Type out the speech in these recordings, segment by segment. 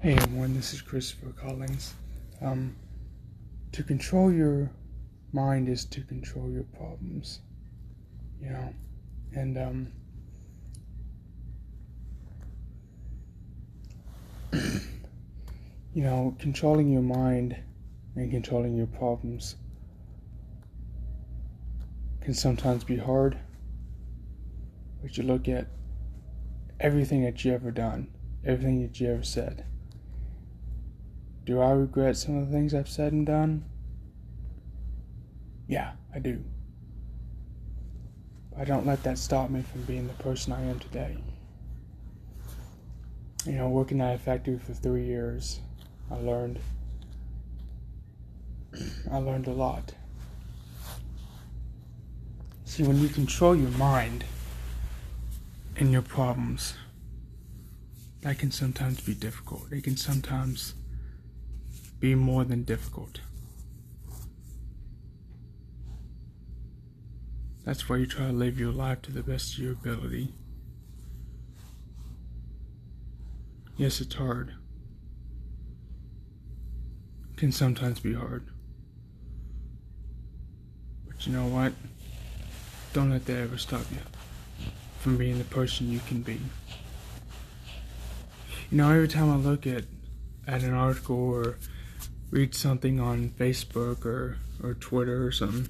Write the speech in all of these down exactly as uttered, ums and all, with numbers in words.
Hey everyone, this is Christopher Collings. Um, to control your mind is to control your problems, you know, and um, you know, controlling your mind and controlling your problems can sometimes be hard, but you look at everything that you ever done, everything that you ever said. Do I regret some of the things I've said and done? Yeah, I do. But I don't let that stop me from being the person I am today. You know, working at a factory for three years, I learned, I learned a lot. See, when you control your mind and your problems, that can sometimes be difficult. It can sometimes be more than difficult. That's why you try to live your life to the best of your ability. Yes, it's hard. It can sometimes be hard. But you know what? Don't let that ever stop you from being the person you can be. You know, every time I look at, at an article or read something on Facebook or, or Twitter or something,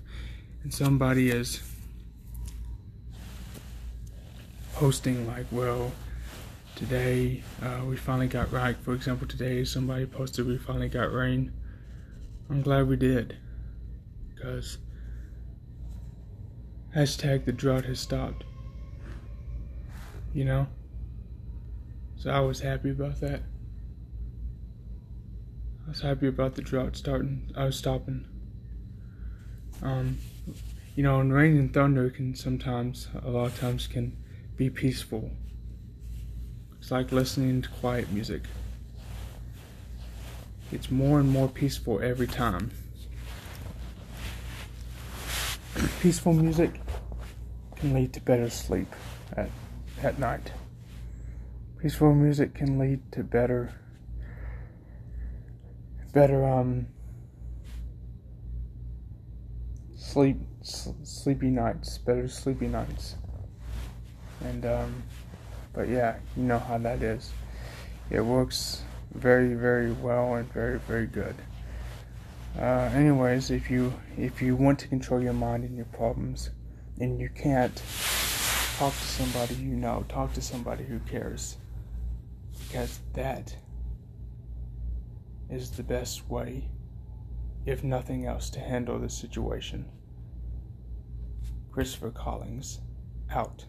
and somebody is posting like, well, today uh, we finally got rain. For example, today somebody posted we finally got rain. I'm glad we did, because hashtag the drought has stopped, you know? So I was happy about that. I was happy about the drought starting. I was stopping. Um, you know, and rain and thunder can sometimes, a lot of times, can be peaceful. It's like listening to quiet music. It's more and more peaceful every time. Peaceful music can lead to better sleep at at night. Peaceful music can lead to better. Better um, sleep, sl- sleepy nights, better sleepy nights, and um, but yeah, you know how that is. It works very, very well and very, very good. Uh, anyways, if you if you want to control your mind and your problems, and you can't, talk to somebody you know, talk to somebody who cares, because that is the best way, if nothing else, to handle this situation. Christopher Collings, out.